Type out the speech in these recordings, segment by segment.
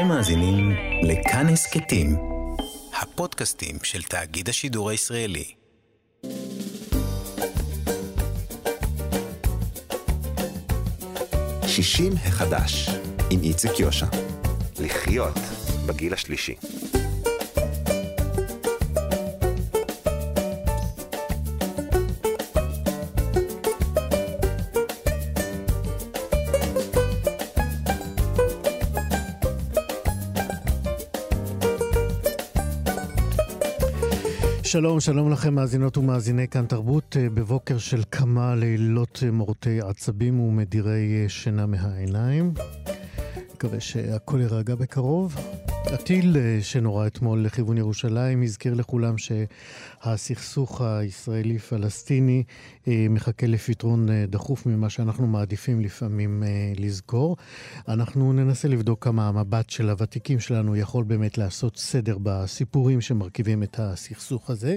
אתם מאזינים לכאן הסקטים, הפודקאסטים של תאגיד השידור הישראלי. שישים החדש עם איציק יושע. לחיות בגיל השלישי. שלום, שלום לכם מאזינות ומאזיני כאן תרבות בבוקר של כמה לילות מורתי עצבים ומדירי שינה מהעיניים. מקווה שהכל ירגע בקרוב. הטיל שנורא אתמול לכיוון ירושלים הזכיר לכולם שהסכסוך הישראלי-פלסטיני מחכה לפתרון דחוף ממה שאנחנו מעדיפים לפעמים לזכור. אנחנו ננסה לבדוק כמה המבט של הוותיקים שלנו יכול באמת לעשות סדר בסיפורים שמרכיבים את הסכסוך הזה.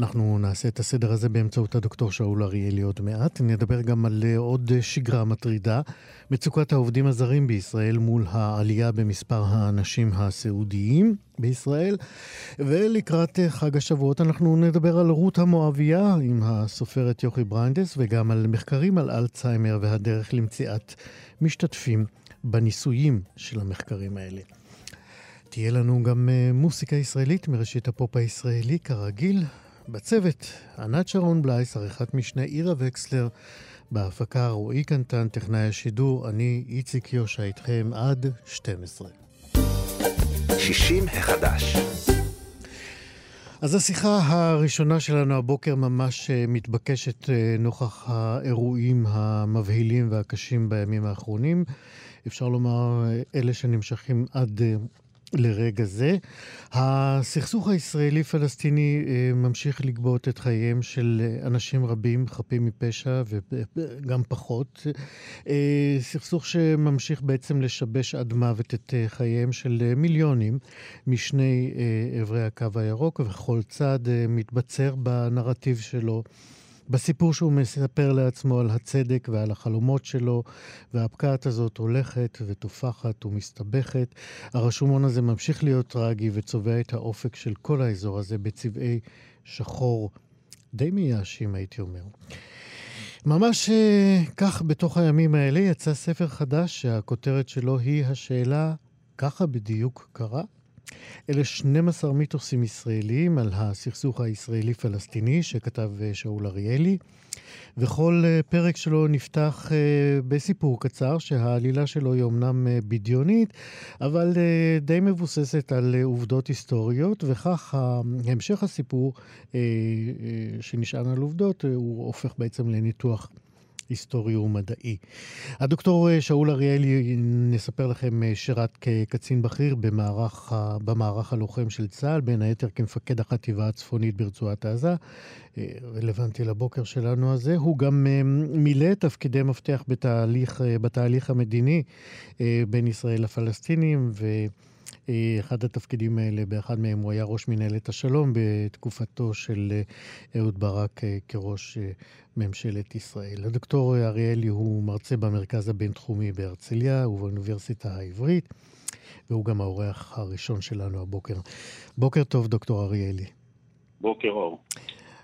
אנחנו נעשה את הסדר הזה באמצעות הדוקטור שאול אריאלי עוד מעט. נדבר גם על עוד שגרה מטרידה, מצוקת העובדים הזרים בישראל מול העלייה במספר האנשים הסעודיים בישראל. ולקראת חג השבועות אנחנו נדבר על רות המואביה עם הסופרת יוכי ברנדייס, וגם על מחקרים על אלצהיימר והדרך למציאת משתתפים בניסויים של המחקרים האלה. תהיה לנו גם מוסיקה ישראלית מראשית הפופ הישראלי כרגיל. בצוות ענת שרון בלייס, עריכת משנה עירה וקסלר, בהפקה רועי קנטן, טכנאי השידור, אני איציק יושע איתכם עד 12. 60 החדש. אז השיחה הראשונה שלנו הבוקר ממש מתבקשת נוכח האירועים המבהילים והקשים בימים האחרונים. אפשר לומר אלה שנמשכים עד לרגע זה. הסכסוך הישראלי-פלסטיני ממשיך לגבות את חייהם של אנשים רבים, חפים מפשע וגם פחות. סכסוך שממשיך בעצם לשבש עד מוות את חייהם של מיליונים משני עברי הקו הירוק, וכל צד מתבצר בנרטיב שלו, בסיפור שהוא מספר לעצמו על הצדק ועל החלומות שלו, והפקעת הזאת הולכת ותופחת ומסתבכת. הרשומון הזה ממשיך להיות טרגי וצובע את האופק של כל האזור הזה בצבעי שחור די מייאשים, הייתי אומר. ממש כך בתוך הימים האלה יצא ספר חדש שהכותרת שלו היא השאלה ככה בדיוק קרה. אלה 12 מיתוסים ישראליים על הסכסוך הישראלי-פלסטיני שכתב שאול אריאלי, וכל פרק שלו נפתח בסיפור קצר שהעלילה שלו היא אומנם בדיונית, אבל די מבוססת על עובדות היסטוריות, וכך המשך הסיפור שנשען על עובדות הוא הופך בעצם לניתוח היסטורי ומדעי. הדוקטור שאול אריאלי, נספר לכם, שרת כקצין בכיר במערך הלוחם של צה"ל, בין היתר כמפקד החטיבה הצפונית ברצועת עזה, רלוונטי לבוקר שלנו הזה. הוא גם מילא תפקידי מפתח בתהליך המדיני בין ישראל לפלסטינים, אחד התפקידים האלה, באחד מהם הוא היה ראש מנהלת השלום בתקופתו של אהוד ברק כראש ממשלת ישראל. הדוקטור אריאלי הוא מרצה במרכז הבינתחומי בהרצליה ובאוניברסיטה העברית, והוא גם האורח הראשון שלנו הבוקר. בוקר טוב, דוקטור אריאלי. בוקר אור.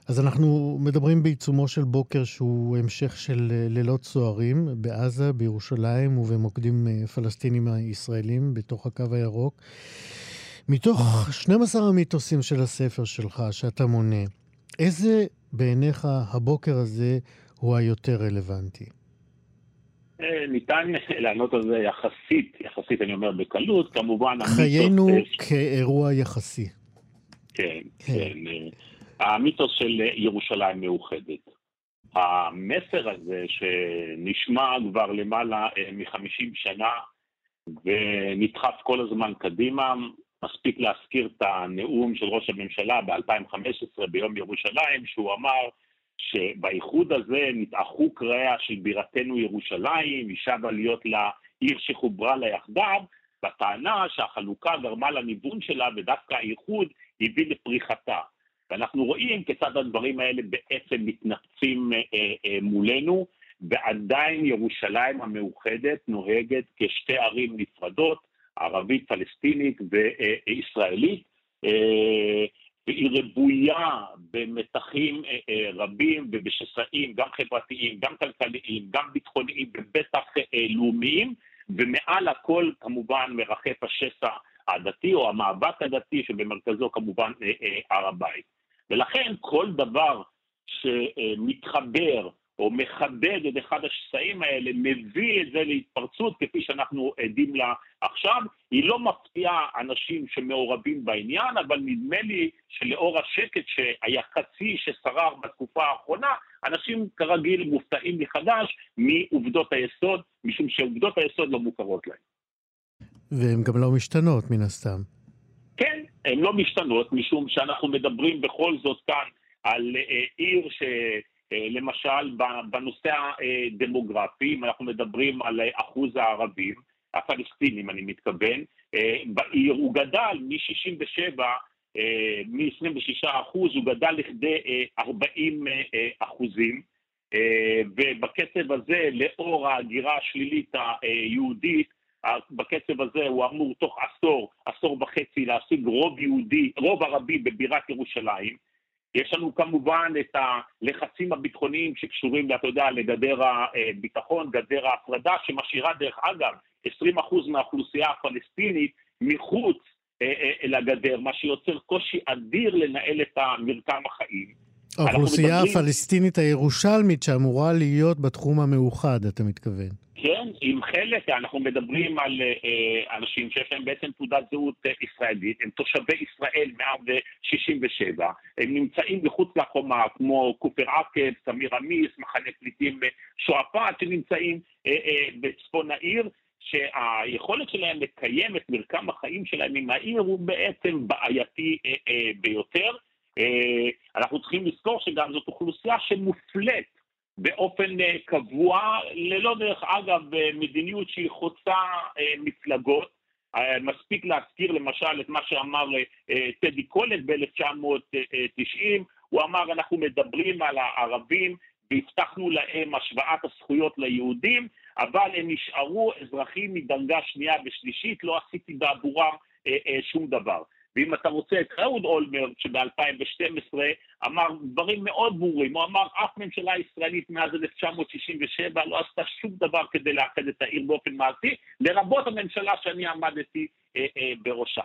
אז אנחנו מדברים בעיצומו של בוקר שהוא המשך של לילות סוערים בעזה, בירושלים ובמוקדים פלסטינים ישראלים בתוך הקו הירוק. מתוך 12 המיתוסים של הספר שלך שאתה מונה, איזה בעיניך הבוקר הזה הוא היותר רלוונטי? ניתן לענות על זה יחסית אני אומר בקלות, כמובן. חיינו כאירוע יחסי. כן. המיתוס של ירושלים מאוחדת. המסר הזה שנשמע כבר למעלה מ-50 שנה ונדחף כל הזמן קדימה, מספיק להזכיר את הנאום של ראש הממשלה ב-2015 ביום ירושלים, שהוא אמר שבאיחוד הזה נתאחו קריה של בירתנו ירושלים, היא שבה להיות לה עיר שחוברה לה יחדיו, בטענה שהחלוקה גרמה לניוון שלה ודווקא האיחוד הביא לפריחתה. ואנחנו רואים כיצד הדברים האלה בעצם מתנפצים מולנו, ועדיין ירושלים המאוחדת נוהגת כשתי ערים נפרדות, ערבית, פלסטינית וישראלית, והיא רבויה במתחים רבים ובשסעים, גם חברתיים, גם כלכליים, גם ביטחוניים, ובטח לאומיים, ומעל הכל כמובן מרחף השסע הדתי או המאבק הדתי שבמרכזו כמובן הר הבית. ולכן כל דבר שמתחבר או מחדד את אחד השסעים האלה, מביא את זה להתפרצות כפי שאנחנו עדים לה עכשיו. היא לא מפתיעה אנשים שמעורבים בעניין, אבל נדמה לי שלאור השקט שהיה חצי ששרר בתקופה האחרונה, אנשים כרגיל מופתעים מחדש מעובדות היסוד, משום שעובדות היסוד לא מוכרות להם. והן גם לא משתנות מן הסתם. כן, הן לא משתנות, משום שאנחנו מדברים בכל זאת כאן על עיר ש... למשל בנושא הדמוגרפי, אנחנו מדברים על אחוז הערבים, הפלסטינים אני מתכוון, בעיר הוא גדל מ-67, מ-26% הוא גדל לכדי 40%, ובקצב הזה לאור ההגירה השלילית היהודית, בקצב הזה הוא אמור תוך עשור וחצי להשיג רוב ערבי בבירת ירושלים. יש לנו כמובן את הלחצים הביטחוניים שקשורים, אתה יודע, לגדר הביטחון, גדר ההפרדה, שמשאירה דרך אגב 20% מהאוכלוסייה הפלסטינית מחוץ לגדר, מה שיוצר קושי אדיר לנהל את מרקם החיים. האוכלוסייה הפלסטינית הירושלמית שאמורה להיות בתחום המאוחד, אתה מתכוון. כן, עם חלק, אנחנו מדברים על אנשים שיש להם בעצם תעודת זהות ישראלית, הם תושבי ישראל 167, הם נמצאים מחוץ לחומה, כמו כופר עקב, סמיר עמיס, מחנה פליטים שועפאט, שנמצאים בצפון העיר, שהיכולת שלהם לקיים את מרקם החיים שלהם עם העיר הוא בעצם בעייתי ביותר. אנחנו צריכים לזכור שגם זאת אוכלוסייה שמופלט, באופן קבוע, ללא דרך אגב מדיניות שהיא חוצה מפלגות. מספיק להזכיר למשל את מה שאמר טדי קולט ב-1990, הוא אמר אנחנו מדברים על הערבים והבטחנו להם השוואת הזכויות ליהודים, אבל הם נשארו אזרחים מדרגה שנייה ושלישית, לא עשיתי בעבורם שום דבר. ואם אתה רוצה את אהוד אולמרט שב-2012 אמר דברים מאוד ברורים, הוא אמר אף ממשלה ישראלית מאז 1967 לא עשתה שום דבר כדי לאחד את העיר באופן מעשי, לרבות הממשלה שאני עמדתי בראשה.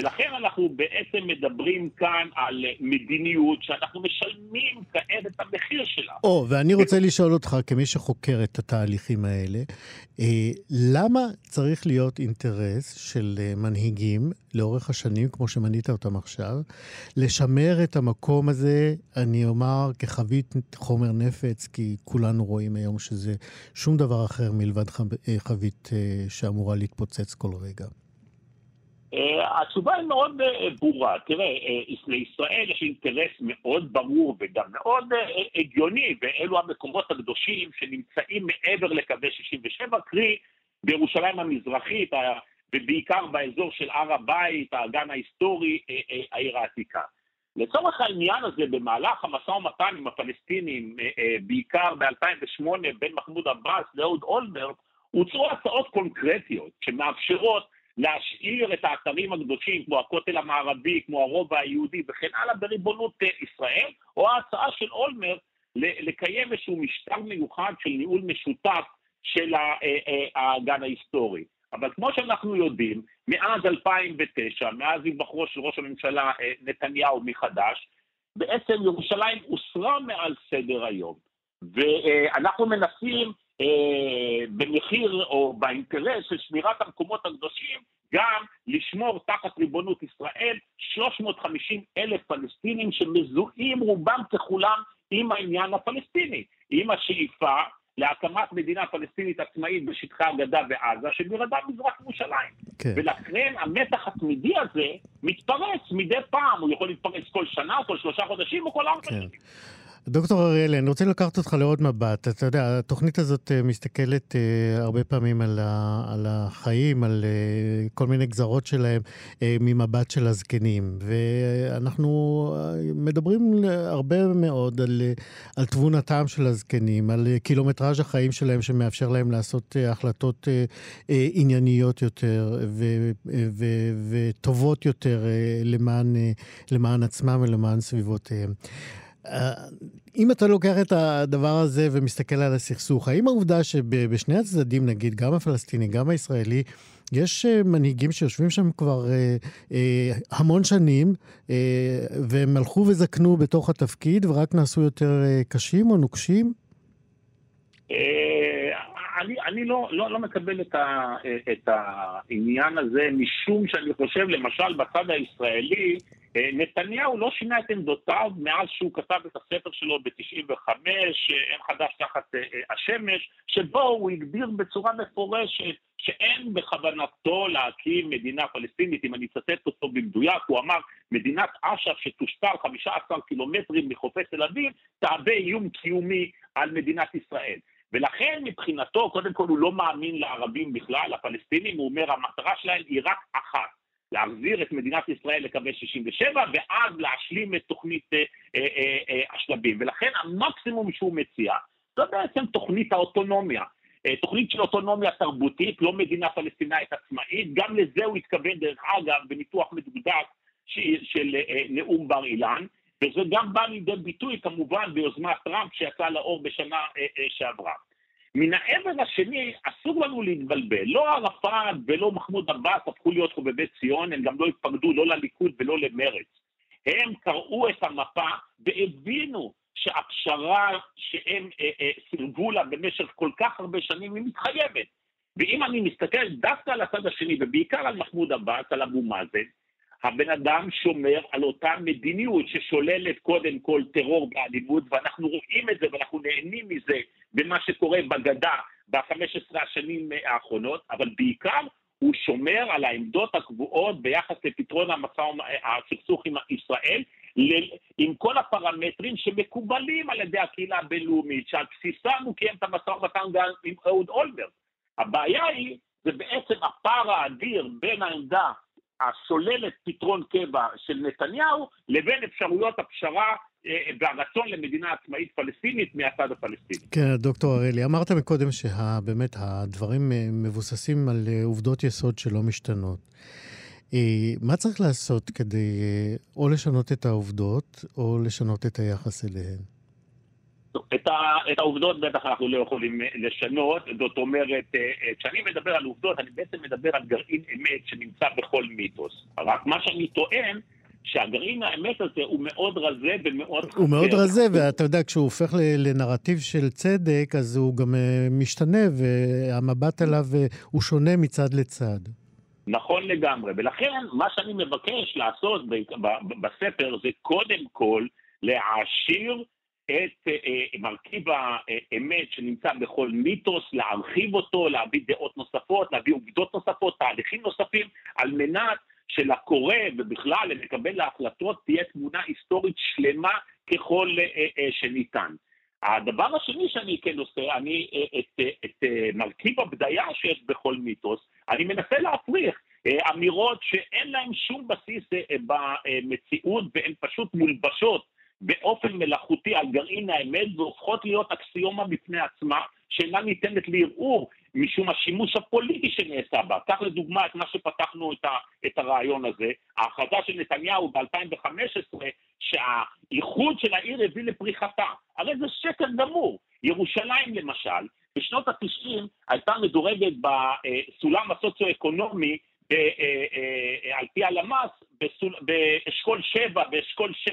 ולכן אנחנו בעצם מדברים כאן על מדיניות שאנחנו משלמים כעת את המחיר שלה. ואני רוצה לשאול אותך, כמי שחוקר את התהליכים האלה, למה צריך להיות אינטרס של מנהיגים לאורך השנים, כמו שמנית אותם עכשיו, לשמר את המקום הזה, אני אומר, כחבית חומר נפץ, כי כולנו רואים היום שזה שום דבר אחר מלבד חבית שאמורה להתפוצץ כל רגע? התשובה היא מאוד ברורה. תראה, לישראל יש אינטרס מאוד ברור וגם מאוד הגיוני, ואלו המקומות הקדושים שנמצאים מעבר לקווי 67, קרי בירושלים המזרחית, ובעיקר באזור של הר הבית, האגן ההיסטורי, העיר העתיקה. לצורך העניין הזה, במהלך המשא ומתן עם הפלסטינים, בעיקר ב-2008, בין מחמוד עבאס לאהוד אולמרט, הוצאו הצעות קונקרטיות שמאפשרות להשאיר את האתרים הקדושים, כמו הכותל המערבי, כמו הרובע היהודי וכן הלאה, בריבונות ישראל, או ההצעה של אולמרט לקיים איזשהו משטר מיוחד של ניהול משותף של האגן ההיסטורי. אבל כמו שאנחנו יודעים, מאז 2009, מאז היבחרו של ראש הממשלה נתניהו מחדש, בעצם ירושלים הוסרה מעל סדר היום. ואנחנו מנסים במחיר או באינטרס של שמירת המקומות הקדושים גם לשמור תחת ריבונות ישראל 350,000 פלסטינים שמזוהים רובם ככולם עם העניין הפלסטיני, עם השאיפה להקמת מדינה פלסטינית עצמאית בשטחי הגדה ועזה שבירדה מזרח ירושלים. ולכן המתח התמידי הזה מתפרץ מדי פעם, הוא יכול להתפרץ כל שנה, כל 3 חודשים או כל 4 שנים. דוקטור אריאלי, אני רוצה לקחת אותך לעוד מבט. אתה יודע, התוכנית הזאת מסתכלת הרבה פעמים על החיים, על כל מיני גזרות שלהם, ממבט של הזקנים. ואנחנו מדברים הרבה מאוד על תבונתם של הזקנים, על קילומטראז' החיים שלהם שמאפשר להם לעשות החלטות ענייניות יותר וטובות יותר למען עצמם ולמען סביבותיהם. אם אתה לוקח את הדבר הזה ומסתכל על הסכסוך, האם העובדה שבשני הצדדים, נגיד, גם הפלסטיני, גם הישראלי, יש מנהיגים שיושבים שם כבר המון שנים, והם הלכו וזקנו בתוך התפקיד ורק נעשו יותר קשים או נוקשים? אני לא מקבל את העניין הזה, משום שאני חושב, למשל, בצד הישראלי, נתניהו לא שינה את עמדותיו מאז שהוא כתב את הספר שלו ב-95, אין חדש תחת השמש, שבו הוא הגדיר בצורה מפורשת שאין בכוונתו להקים מדינה פלסטינית. אם אני אצטט אותו במדויק, הוא אמר, מדינת אש"ף שתושטר 15 קילומטרים מחופי תל אביב, תהווה איום קיומי על מדינת ישראל. ולכן מבחינתו, קודם כל הוא לא מאמין לערבים בכלל, לפלסטינים, הוא אומר, המטרה שלהם היא רק אחת. להחזיר את מדינת ישראל לקווי 67, ואז להשלים את תוכנית השלבים. ולכן המקסימום שהוא מציע, זה בעצם תוכנית האוטונומיה. תוכנית של אוטונומיה תרבותית, לא מדינה פלסטינאית עצמאית, גם לזה הוא התכוון דרך אגב בניתוח מדוקדק של נאום בר אילן, וזה גם בא לידי ביטוי כמובן ביוזמת טראמפ שיצא לאור בשנה שעברה. מן העבר השני, אסור לנו להתבלבל. לא ערפאת ולא מחמוד עבאס הפכו להיות חובבי ציון, הם גם לא התפקדו לא לליכוד ולא למרץ. הם קראו את המפה והבינו שהפשרה שהם סירבו לה במשך כל כך הרבה שנים היא מתחייבת. ואם אני מסתכל דווקא על הצד השני, ובעיקר על מחמוד עבאס, על אבו מאזן, הבן אדם שומר על אותה מדיניות ששוללת קודם כל טרור באלימות, ואנחנו רואים את זה ואנחנו נהנים מזה במה שקורה בגדה ב-15 השנים האחרונות, אבל בעיקר הוא שומר על העמדות הקבועות ביחס לפתרון הסכסוך עם ישראל, עם כל הפרמטרים שמקובלים על ידי הקהילה הבינלאומית, שעל בסיסם הוא קיים את המשא ומתן גם עם אהוד אולמרט. הבעיה היא, זה בעצם הפער האדיר בין העמדה השוללת פתרון קבע של נתניהו, לבין אפשרויות הפשרה והרצון למדינה עצמאית פלסטינית מהצד הפלסטיני. כן, דוקטור אריאלי, אמרת מקודם שבאמת הדברים מבוססים על עובדות יסוד שלא משתנות. מה צריך לעשות כדי או לשנות את העובדות או לשנות את היחס אליהן? את העובדות בטח אנחנו לא יכולים לשנות, זאת אומרת, כשאני מדבר על עובדות, אני בעצם מדבר על גרעין אמת שנמצא בכל מיתוס. רק מה שאני טוען, שהגרעין האמת הזה הוא מאוד רזה ומאוד חסר. הוא מאוד רזה, ואתה יודע, כשהוא הופך לנרטיב של צדק, אז הוא גם משתנה, והמבט עליו הוא שונה מצד לצד. נכון לגמרי, ולכן מה שאני מבקש לעשות בספר זה קודם כל להעשיר את מרכיב האמת שנמצא בכל מיתוס, להרחיב אותו, להביא דעות נוספות, להביא עובדות נוספות, תהליכים נוספים, על מנת שלקורא ובכלל למקבל ההחלטות תהיה תמונה היסטורית שלמה ככל שניתן. הדבר השני שאני כן עושה, אני את מרכיב הבדיה שיש בכל מיתוס, אני מנסה להפריך אמירות שאין להן שום בסיס במציאות, והן פשוט מולבשות באופן מלאכותי על גרעין האמת, והופכות להיות אקסיומה בפני עצמה, שאינה ניתנת לערעור משום השימוש הפוליטי שנעשה בה. כך לדוגמה את מה שפתחנו את הרעיון הזה, ההכרזה של נתניהו ב-2015, שהאיחוד של העיר הביא לפריחתה. הרי זה שקר גמור. ירושלים למשל, בשנות ה-90 הייתה מדורגת בסולם הסוציו-אקונומי, על פי הלמ"ס, באשכול 7, באשכול 6.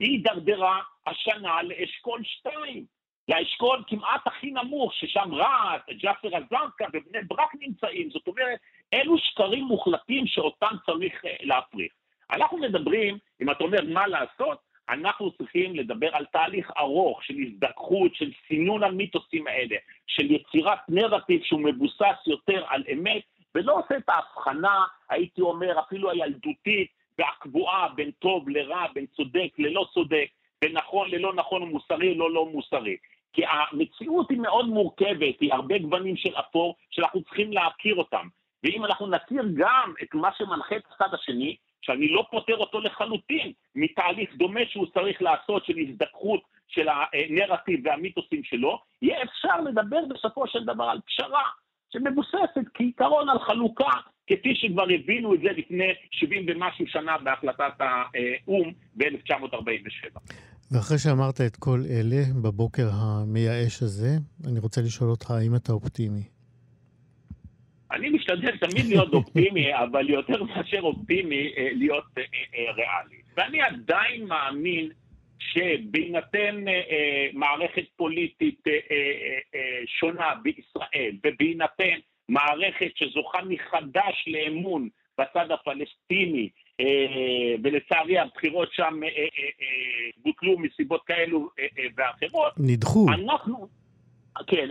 היא דרדרה השנה לאשכול 2, לאשכול כמעט הכי נמוך, ששם רעת, ג'אפר אזרקה ובני ברק נמצאים. זאת אומרת, אלו שקרים מוחלטים שאותם צריך להפריך. אנחנו מדברים, אם אתה אומר מה לעשות, אנחנו צריכים לדבר על תהליך ארוך של הזדקחות, של סינון המיתוסים האלה, של יצירת נרטיב שהוא מבוסס יותר על אמת, ולא עושה את ההבחנה, הייתי אומר, אפילו הילדותית, והקבועה בין טוב לרע, בין צודק ללא צודק, ונכון ללא נכון ומוסרי לא מוסרי. כי המציאות היא מאוד מורכבת, היא הרבה גוונים של אפור שאנחנו צריכים להכיר אותם. ואם אנחנו נכיר גם את מה שמנחה את הצד השני, שאני לא פותר אותו לחלוטין מתהליך דומה שהוא צריך לעשות של הזדקחות של הנרטיב והמיתוסים שלו, יהיה אפשר לדבר בסופו של דבר על פשרה שמבוססת כעיקרון על חלוקה, כפי שכבר הבינו את זה לפני 70 ומשהו שנה בהחלטת האום ב-1947. ואחרי שאמרת את כל אלה בבוקר המייאש הזה, אני רוצה לשאול אותך האם אתה אופטימי. אני משתדל תמיד להיות אופטימי, אבל יותר מאשר אופטימי להיות ריאלי. ואני עדיין מאמין שבהינתן מערכת פוליטית שונה בישראל, ובהינתן מערכת שזוכה מחדש לאמון בצד הפלסטיני, ולצערי הבחירות שם בוטלו מסיבות כאלו ואחרות, נדחו.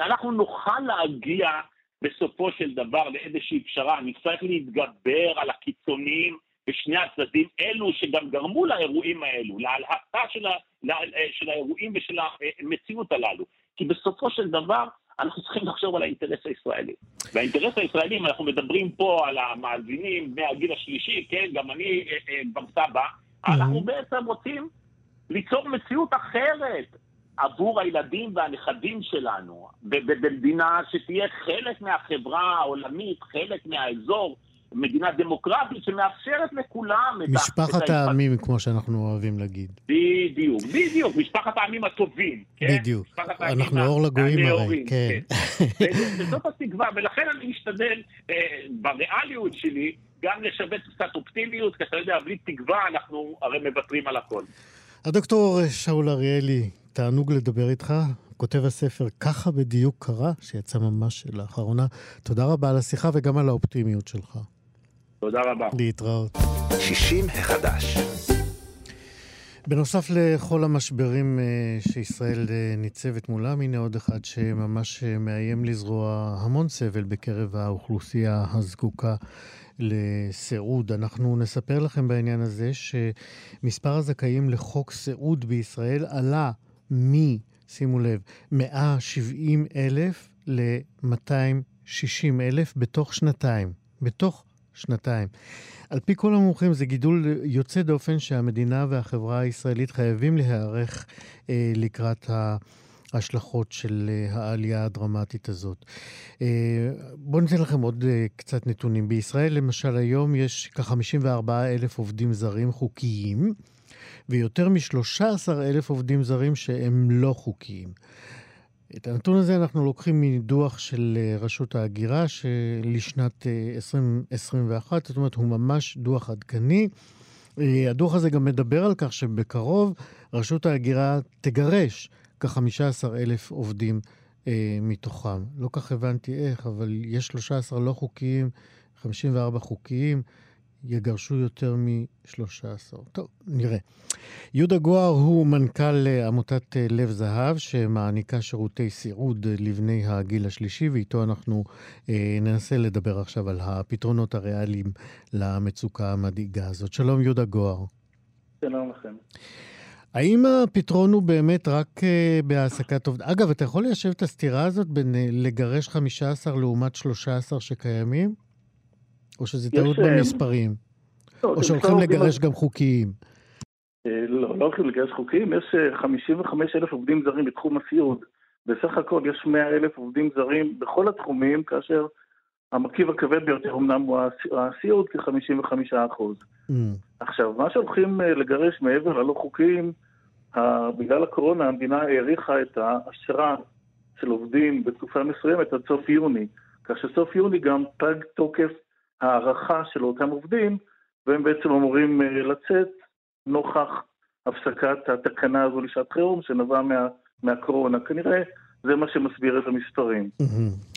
אנחנו נוכל להגיע בסופו של דבר לאיזושהי פשרה. נצטרך להתגבר על הקיצוניים בשני הצדדים, אלו שגם גרמו לאירועים האלו, להלהטה של האירועים ושל המציאות הללו. כי בסופו של דבר אנחנו צריכים לחשוב על האינטרס הישראלי. והאינטרס הישראלי, אנחנו מדברים פה על המאזינים מהגיל השלישי, כן, גם אני בסבא, אנחנו בעצם רוצים ליצור מציאות אחרת עבור הילדים והנכדים שלנו, במדינה שתהיה חלק מהחברה העולמית, חלק מהאזור, מדינה דמוקרטית שמאפשרת לכולם משפחת העמים, כמו שאנחנו אוהבים להגיד. בדיוק, משפחת העמים הטובים. בדיוק, אנחנו אור לגויים הרי. וזאת התקווה, ולכן אני משתדל בריאליות שלי גם לשבת קצת אופטימיות, כי אתה יודע, בלי תקווה אנחנו הרי מוותרים על הכל. הדוקטור שאול אריאלי, תענוג לדבר איתך, כותב הספר ככה בדיוק קרה, שיצא ממש לאחרונה. תודה רבה על השיחה וגם על האופטימיות שלך. תודה רבה. להתראות. 60 החדש. בנוסף לכל המשברים שישראל ניצבת מולה, הנה עוד אחד שממש מאיים לזרוע המון סבל בקרב האוכלוסייה הזקוקה לסיעוד. אנחנו נספר לכם בעניין הזה שמספר הזכאים לחוק סיעוד בישראל עלה שימו לב, 170,000 ל-260,000 בתוך שנתיים. על פי כל המומחים זה גידול יוצא דופן שהמדינה והחברה הישראלית חייבים להיערך לקראת ההשלכות של העלייה הדרמטית הזאת. בואו ניתן לכם עוד קצת נתונים. בישראל למשל היום יש כ-54,000 עובדים זרים חוקיים, ויותר מ-13,000 עובדים זרים שהם לא חוקיים. את הנתון הזה אנחנו לוקחים מדוח של רשות ההגירה לשנת 2021, זאת אומרת הוא ממש דוח עדכני. הדוח הזה גם מדבר על כך שבקרוב רשות ההגירה תגרש כ-15,000 עובדים מתוכם. לא כך הבנתי איך, אבל יש 13 לא חוקיים, 54 חוקיים, יגרשו יותר מ-13. טוב, נראה. יהודה גואר הוא מנכ"ל עמותת לב זהב, שמעניקה שירותי סיעוד לבני הגיל השלישי, ואיתו אנחנו ננסה לדבר עכשיו על הפתרונות הריאליים למצוקה המדאיגה הזאת. שלום יהודה גואר. שלום לכם. האם הפתרון הוא באמת רק בהעסקת עובד? אגב, אתה יכול ליישב את הסתירה הזאת בין לגרש 15 לעומת 13 שקיימים? או שזה טעות במספרים? או שהולכים לגרש גם חוקיים? לא הולכים לגרש חוקיים, יש 55,000 עובדים זרים בתחום הסיעוד. בסך הכל יש 100,000 עובדים זרים בכל התחומים, כאשר המרכיב הכבד ביותר אומנם הוא הסיעוד כ-55%. עכשיו, מה שהולכים לגרש מעבר ללא חוקיים, בגלל הקורונה המדינה העריכה את האשרה של עובדים בתקופה מסוימת עד סוף יוני. כאשר סוף יוני גם פג תוקף הערכה של אותם עובדים, והם בעצם אמורים לצאת נוכח הפסקת התקנה הזו לשעת חירום שנבע מהקורונה. כנראה זה מה שמסביר את המספרים.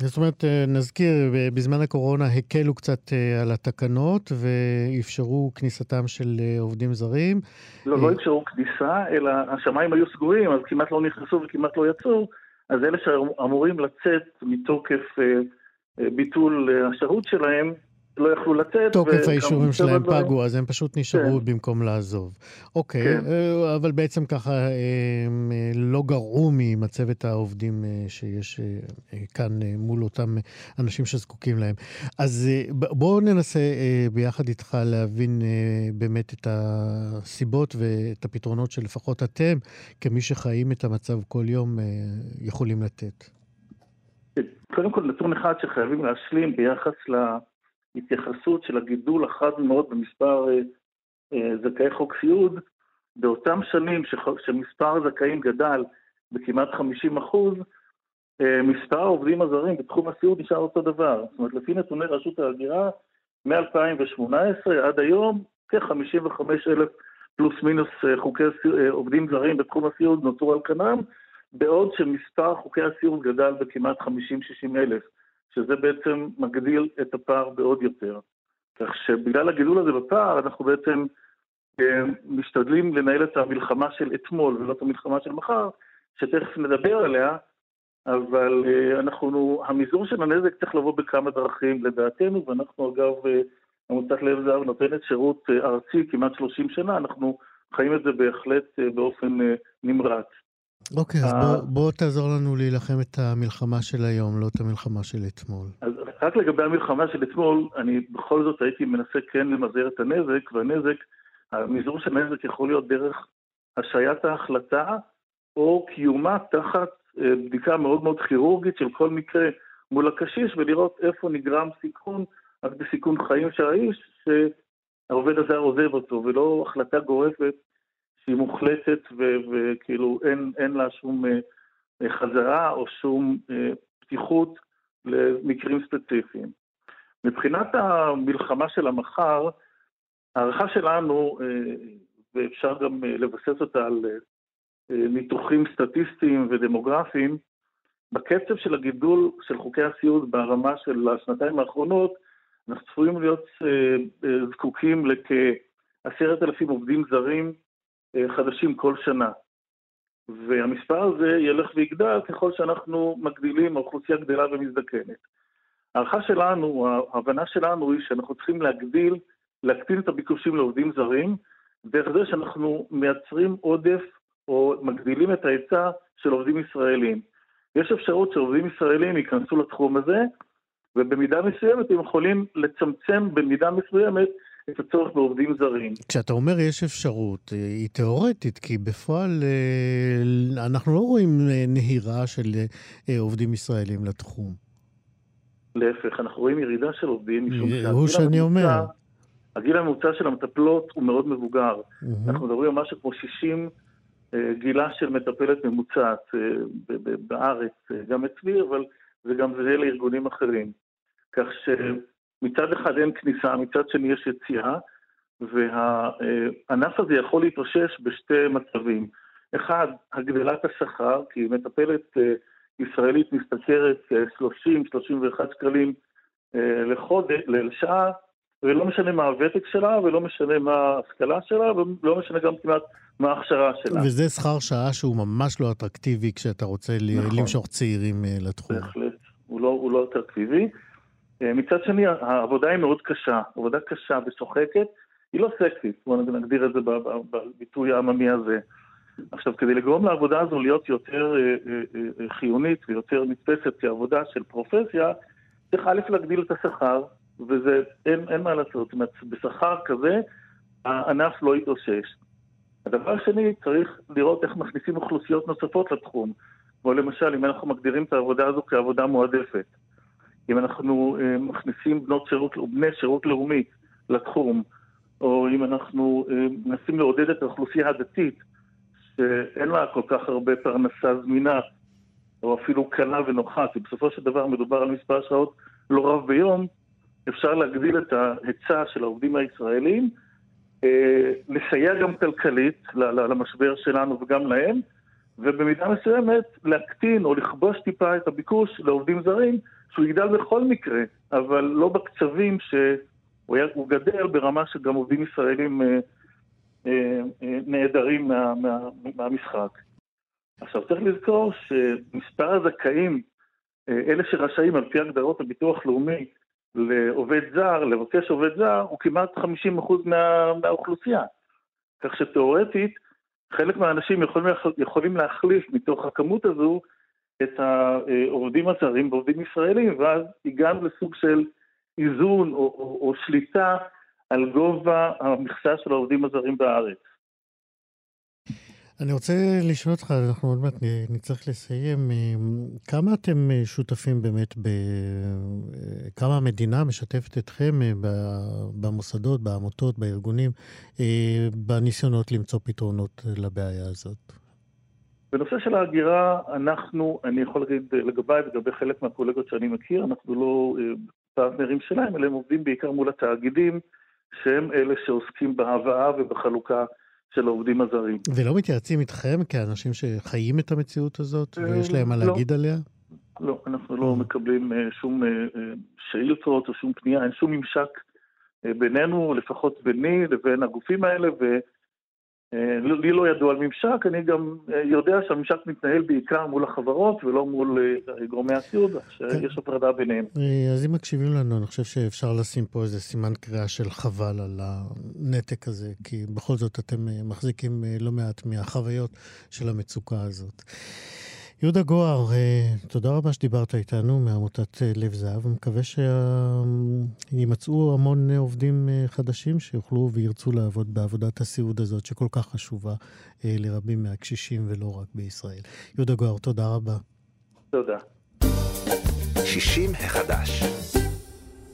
זאת אומרת, נזכיר, בזמן הקורונה הקלו קצת על התקנות ואפשרו כניסתם של עובדים זרים. לא אפשרו כניסה, אלא השמיים היו סגורים, אז כמעט לא נכנסו וכמעט לא יצאו, אז אלה שאמורים לצאת מתוקף ביטול השהות שלהם, לא יכלו לצאת. תוקף האישורים שלהם פגו, אז הם פשוט נשארו במקום לעזוב. אוקיי, אבל בעצם ככה לא גרעו ממצבת העובדים שיש כאן מול אותם אנשים שזקוקים להם. אז בואו ננסה ביחד איתך להבין באמת את הסיבות ואת הפתרונות שלפחות אתם, כמי שחיים את המצב כל יום, יכולים לתת. קודם כל, נתון אחד שחייבים להשלים ביחס להתייחסות של הגידול החד מאוד במספר זכאי חוק סיעוד, באותם שנים שמספר הזכאים גדל בכמעט 50%, מספר העובדים הזרים בתחום הסיעוד נשאר אותו דבר. זאת אומרת, לפי נתוני רשות ההגירה, מ-2018 עד היום, כ-55,000 פלוס מינוס חוקי עובדים זרים בתחום הסיעוד נותרו על כנם, בעוד שמספר חוקי הסיעוד גדל בכמעט 50,000-60,000, שזה בעצם מגדיל את הפער בעוד יותר. כך שבגלל הגידול הזה בפער, אנחנו בעצם משתדלים לנהל את המלחמה של אתמול, ולא את המלחמה של מחר, שתכף נדבר עליה, אבל המזעור של הנזק צריך לבוא בכמה דרכים לדעתנו, ואנחנו אגב, עמותת לב זהב נותנת שירות ארצי כמעט 30 שנה, אנחנו חיים את זה בהחלט באופן נמרץ. אוקיי, אז בוא תעזור לנו להילחם את המלחמה של היום, לא את המלחמה של אתמול. אז רק לגבי המלחמה של אתמול, אני בכל זאת הייתי מנסה כן למזער את הנזק, המזעור של הנזק יכול להיות דרך השעיית ההחלטה, או קיומה תחת בדיקה מאוד מאוד כירורגית של כל מקרה מול הקשיש, ולראות איפה נגרם סיכון, אז בסיכון חיים של האיש, שהעובד הזה עוזב אותו, ולא החלטה גורפת, היא מוחלטת וכאילו אין לה שום חזרה או שום פתיחות למקרים ספציפיים. מבחינת המלחמה של המחר, הערכה שלנו, ואפשר גם לבסס אותה על ניתוחים סטטיסטיים ודמוגרפיים, בקצב של הגידול של חוקי הסיעוד ברמה של השנתיים האחרונות, אנחנו צפויים להיות זקוקים לכ-10,000 עובדים זרים, חדשים כל שנה. והמספר הזה ילך ויגדל ככל שאנחנו מגדילים, האוכלוסייה גדלה ומזדקנת. הערכה שלנו, ההבנה שלנו היא שאנחנו צריכים להקטין את הביקושים לעובדים זרים, דרך זה שאנחנו מייצרים עודף או מגדילים את ההיצע של עובדים ישראלים. יש אפשרות שעובדים ישראלים ייכנסו לתחום הזה, ובמידה מסוימת הם יכולים לצמצם במידה מסוימת את הצורך בעובדים זרים. כשאתה אומר יש אפשרות, היא תיאורטית, כי בפועל אנחנו לא רואים נהירה של עובדים ישראלים לתחום. להפך, אנחנו רואים ירידה של עובדים. הוא שאני אומר. הגיל הממוצע של המטפלות הוא מאוד מבוגר. אנחנו מדברים על משהו כמו 60 גילה של מטפלת ממוצעת בארץ, גם אצלי, אבל זה גם זה לארגונים אחרים. כך ש... מצד אחד אין כניסה, מצד שני יש יציאה, והענף הזה יכול להתרושש בשתי מצבים. אחד, הגדלת השכר, כי מטפלת ישראלית מסתכרת 30-31 שקלים לשעה, ולא משנה מה הוותק שלה, ולא משנה מה ההשכלה שלה, ולא משנה גם כמעט מה ההכשרה שלה. וזה שכר שעה שהוא ממש לא אטרקטיבי כשאתה רוצה למשוך צעירים לתחום. בהחלט, הוא לא אטרקטיבי. מצד שני, העבודה היא מאוד קשה, עבודה קשה ושוחקת, היא לא סקסית, בואו נגדיר את זה בביטוי העממי הזה. עכשיו, כדי לגרום לעבודה הזו להיות יותר חיונית ויותר נתפסת כעבודה של פרופסיה, צריך א' להגדיל את השכר, וזה אין מה לעשות, בשכר כזה הענף לא יתאושש. הדבר השני, צריך לראות איך מכניסים אוכלוסיות נוספות לתחום, כמו למשל, אם אנחנו מגדירים את העבודה הזו כעבודה מועדפת, אם אנחנו מכניסים בנות שירות או בני שירות לאומי לתחום, או אם אנחנו מנסים לעודד את האוכלוסייה הדתית, שאין לה כל כך הרבה פרנסה זמינה, או אפילו קלה ונוחה, כי בסופו של דבר מדובר על מספר שעות לא רב ביום, אפשר להגדיל את ההיצע של העובדים הישראלים, לסייע גם כלכלית למשבר שלנו וגם להם, ובמידה מסוימת להקטין או לכבוש טיפה את הביקוש לעובדים זרים, שהוא יגדל בכל מקרה, אבל לא בקצבים שהוא גדל ברמה שגם עובדים ישראלים נהדרים מהמשחק. עכשיו צריך לזכור שמספר הזכאים, אלה שרשאים על פי הגדרות הביטוח לאומי לעובד זר, לבקש עובד זר, הוא כמעט 50% מהאוכלוסייה. כך שתיאורטית, חלק מהאנשים יכולים להחליף מתוך הכמות הזו את העובדים הזרים בעובדים ישראלים, ואז היא גם לסוג של איזון או שליטה על גובה המכסה של העובדים הזרים בארץ. אני רוצה לשאול אותך, אנחנו עוד מעט נצטרך לסיים, כמה אתם שותפים באמת, כמה המדינה משתפת אתכם במוסדות, בעמותות, בארגונים, בניסיונות למצוא פתרונות לבעיה הזאת? בנושא של ההגירה, אני יכול להגיד לגבי חלק מהקולגות שאני מכיר, אנחנו לא פרטנרים שלהם, אלא הם עובדים בעיקר מול התאגידים, שהם אלה שעוסקים בהבאה ובחלוקה של העובדים הזרים. ולא מתייעצים איתכם כאנשים שחיים את המציאות הזאת ויש להם מה להגיד עליה? לא, אנחנו לא מקבלים שום שאילתות או שום פנייה, אין שום ממשק בינינו, לפחות ביני לבין הגופים האלה, ולי לא ידוע על ממשק, אני גם יודע שהממשק מתנהל בעיקר מול החברות ולא מול גורמי הסיעוד, שיש הפרדה ביניהם. אז אם מקשיבים לנו, אני חושב שאפשר לשים פה איזה סימן קריאה של חבל על הנתק הזה, כי בכל זאת אתם מחזיקים לא מעט מהחוויות של המצוקה הזאת. יהודה גואר, תודה רבה שדיברת איתנו מעמותת לב זהב. אני מקווה שימצאו המון עובדים חדשים שיוכלו וירצו לעבוד בעבודת הסיעוד הזאת שכל כך חשובה לרבים מהקשישים ולא רק בישראל. יהודה גואר, תודה רבה. תודה. 60 החדש.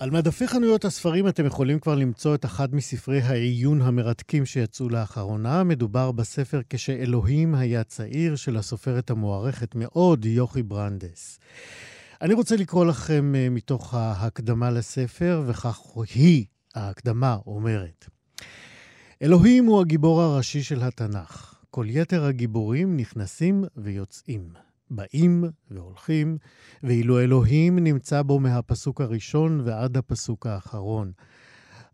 על מדפי חנויות הספרים אתם יכולים כבר למצוא את אחד מספרי העיון המרתקים שיצאו לאחרונה. מדובר בספר כשאלוהים היה צעיר של הסופרת המוערכת מאוד יוכי ברנדייס. אני רוצה לקרוא לכם מתוך ההקדמה לספר, וכך היא, ההקדמה, אומרת: אלוהים הוא הגיבור הראשי של התנ"ך. כל יתר הגיבורים נכנסים ויוצאים. באים והולכים, ואילו אלוהים נמצא בו מהפסוק הראשון ועד הפסוק האחרון.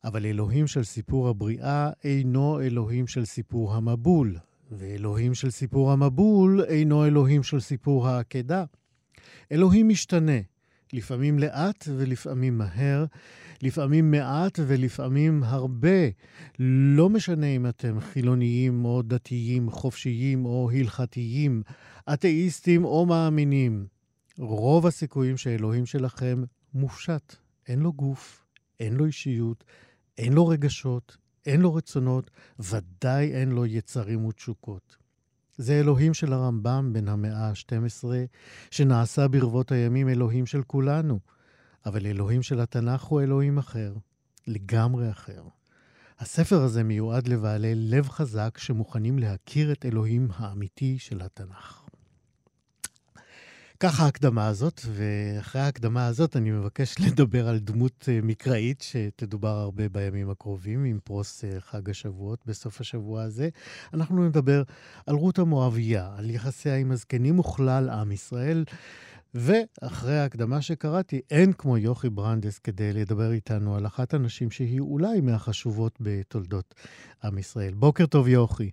אבל אלוהים של סיפור הבריאה אינו אלוהים של סיפור המבול, ואלוהים של סיפור המבול אינו אלוהים של סיפור העקדה. אלוהים משתנה, לפעמים לאט ולפעמים מהר, לפעמים מעט ולפעמים הרבה. לא משנה אם אתם חילוניים או דתיים, חופשיים או הלכתיים, אתאיסטים או מאמינים. רוב הסיכויים שאלוהים שלכם מופשט. אין לו גוף, אין לו אישיות, אין לו רגשות, אין לו רצונות, ודאי אין לו יצרים ותשוקות. זה אלוהים של הרמב"ם בן המאה ה-12, שנעשה ברבות הימים אלוהים של כולנו. אבל אלוהים של התנ"ך הוא אלוהים אחר, לגמרי אחר. הספר הזה מיועד לבעלי לב חזק שמוכנים להכיר את אלוהים האמיתי של התנ"ך. ככה ההקדמה הזאת, ואחרי ההקדמה הזאת אני מבקש לדבר על דמות מקראית שתדובר הרבה בימים הקרובים, עם פרוס חג השבועות בסוף השבוע הזה. אנחנו נדבר על רות המואביה, על יחסיה עם הזקנים וכלל עם ישראל, ואחרי ההקדמה שקראתי, אין כמו יוכי ברנדייס כדי לדבר איתנו על אחת הנשים שהיא אולי מהחשובות בתולדות עם ישראל. בוקר טוב יוכי.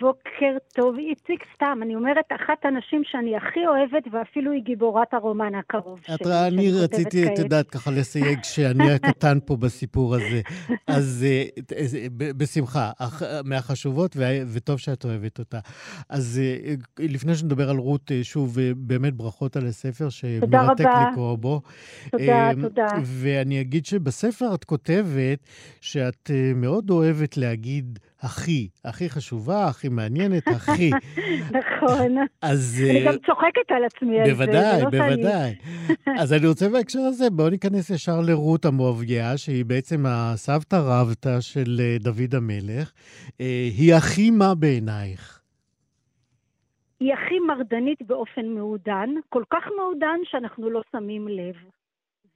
בוקר טוב איציק, סתם, אני אומרת אחת הנשים שאני הכי אוהבת, ואפילו היא גיבורת הרומן הקרוב. אני רציתי, את יודעת, ככה לסייג שאני הקטן פה בסיפור הזה. אז בשמחה, מהחשובות, וטוב שאת אוהבת אותה. אז לפני שנדבר על רות, שוב, באמת ברכות על הספר שמרתק לקרוא בו. תודה, תודה. ואני אגיד שבספר את כותבת שאת מאוד אוהבת להגיד הכי חשובה, הכי מעניינת, הכי. נכון. אני גם צוחקת על עצמי. בוודאי, בוודאי. אז אני רוצה בהקשר הזה, בואו ניכנס ישר לרות המואביה, שהיא בעצם הסבתא רבתא של דוד המלך. היא הכי מה בעינייך? היא הכי מרדנית באופן מעודן, כל כך מעודן שאנחנו לא שמים לב.